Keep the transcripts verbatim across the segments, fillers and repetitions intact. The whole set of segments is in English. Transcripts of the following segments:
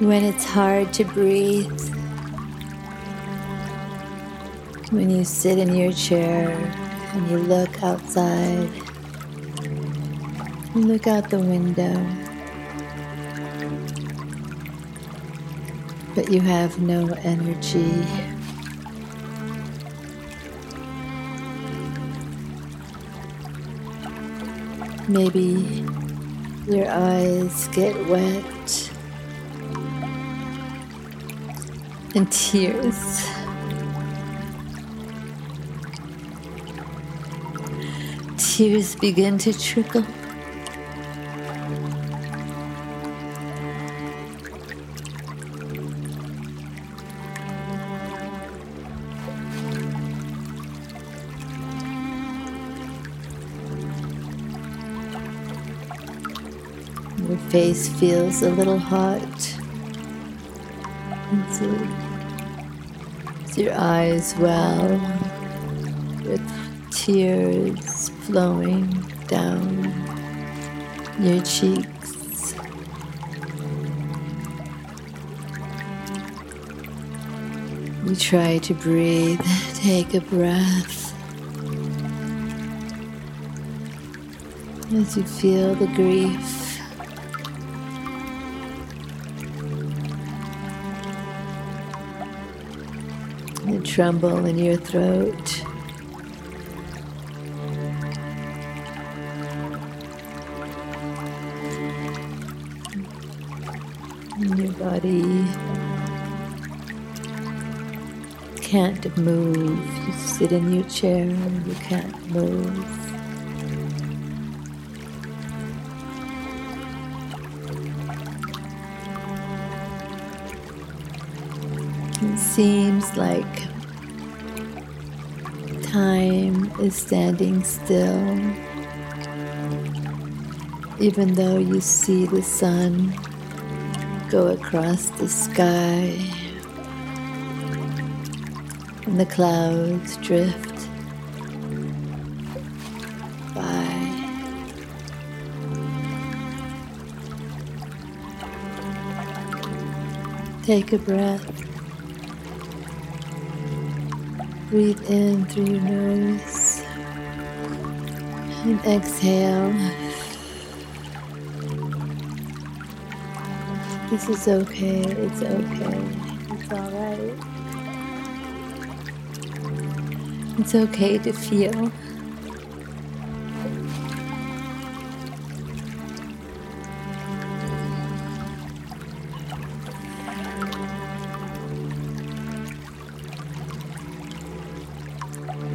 when it's hard to breathe, when you sit in your chair and you look outside, you look out the window, but you have no energy. Maybe your eyes get wet and tears tears begin to trickle. Your face feels a little hot. It's your eyes well with tears flowing down your cheeks. You try to breathe, take a breath as you feel the grief. The tremble in your throat. And your body can't move. You sit in your chair, you can't move. It seems like time is standing still, even though you see the sun go across the sky and the clouds drift by. Take a breath. Breathe in through your nose and exhale. This is okay, it's okay, it's all right. It's okay to feel.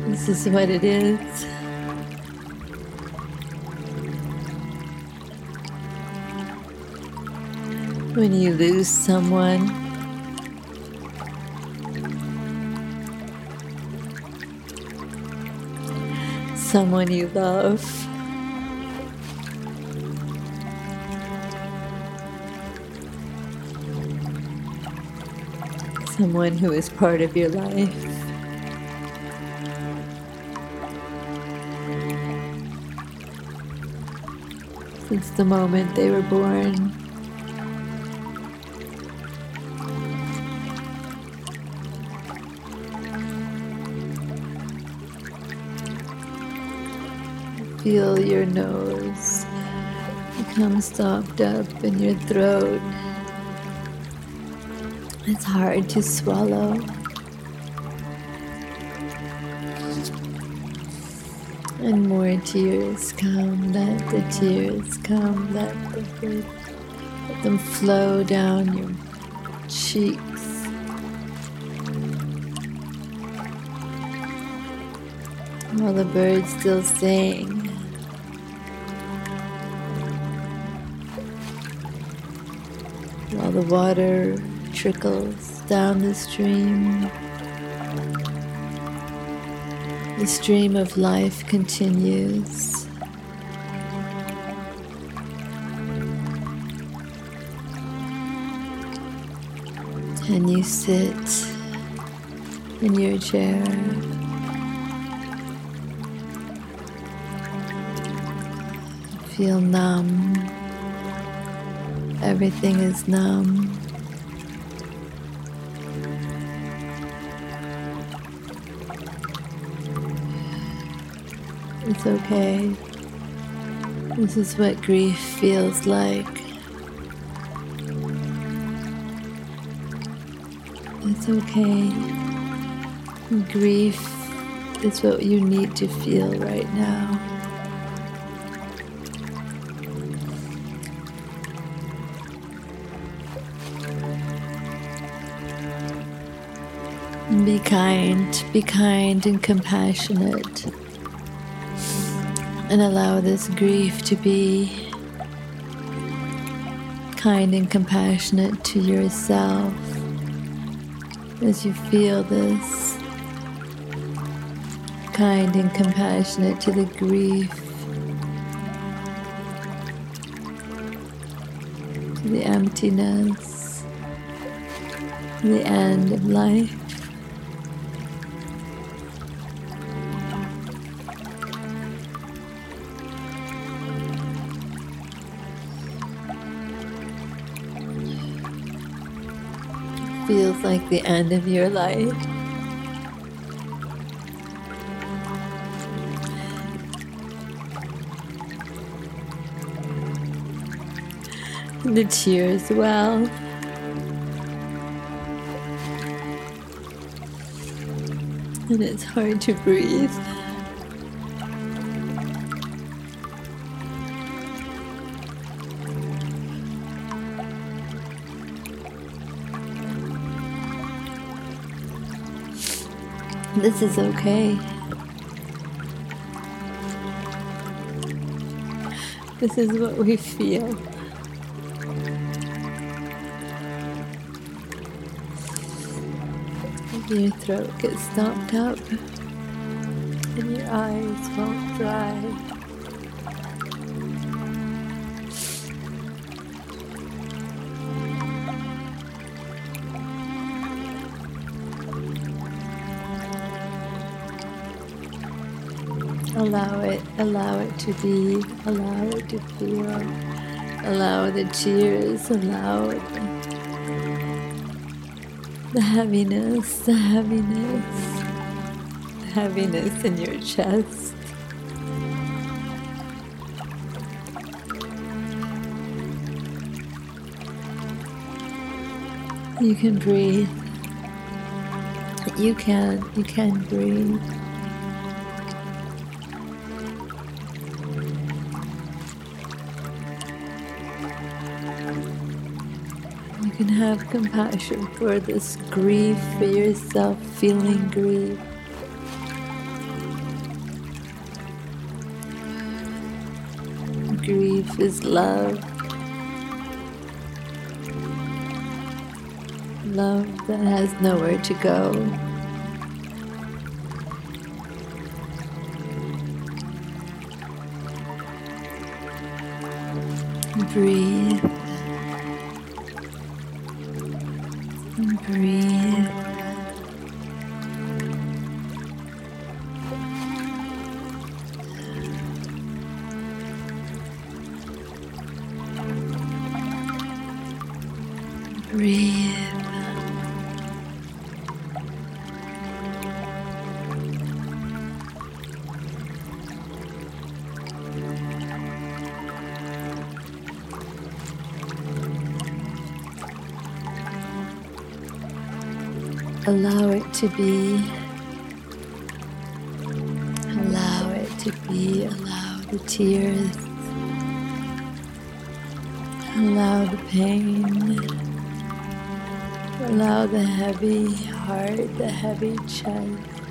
This is what it is. When you lose someone, someone you love, someone who is part of your life, since the moment they were born. Feel your nose become stopped up in your throat. It's hard to swallow. And more tears come, let the tears come, let, the, let them flow down your cheeks. While the birds still sing. While the water trickles down the stream. The stream of life continues. And you sit in your chair. You feel numb. Everything is numb. It's okay. This is what grief feels like. It's okay. Grief is what you need to feel right now. Be kind, be kind and compassionate, and allow this grief to be kind and compassionate to yourself as you feel this. Kind and compassionate to the grief, to the emptiness, to the end of life. Feels like the end of your life. The tears well. And it's hard to breathe. This is okay. This is what we feel. Your throat gets stopped up and your eyes won't dry. Allow it, allow it to be, allow it to feel, allow the tears, allow it. The heaviness, the heaviness, the heaviness in your chest. You can breathe. You can, you can breathe. You can have compassion for this grief, for yourself feeling grief. Grief is love. Love that has nowhere to go. Breathe. Breathe. Breathe. Allow it to be, allow it to be, allow the tears, allow the pain, allow the heavy heart, the heavy chest.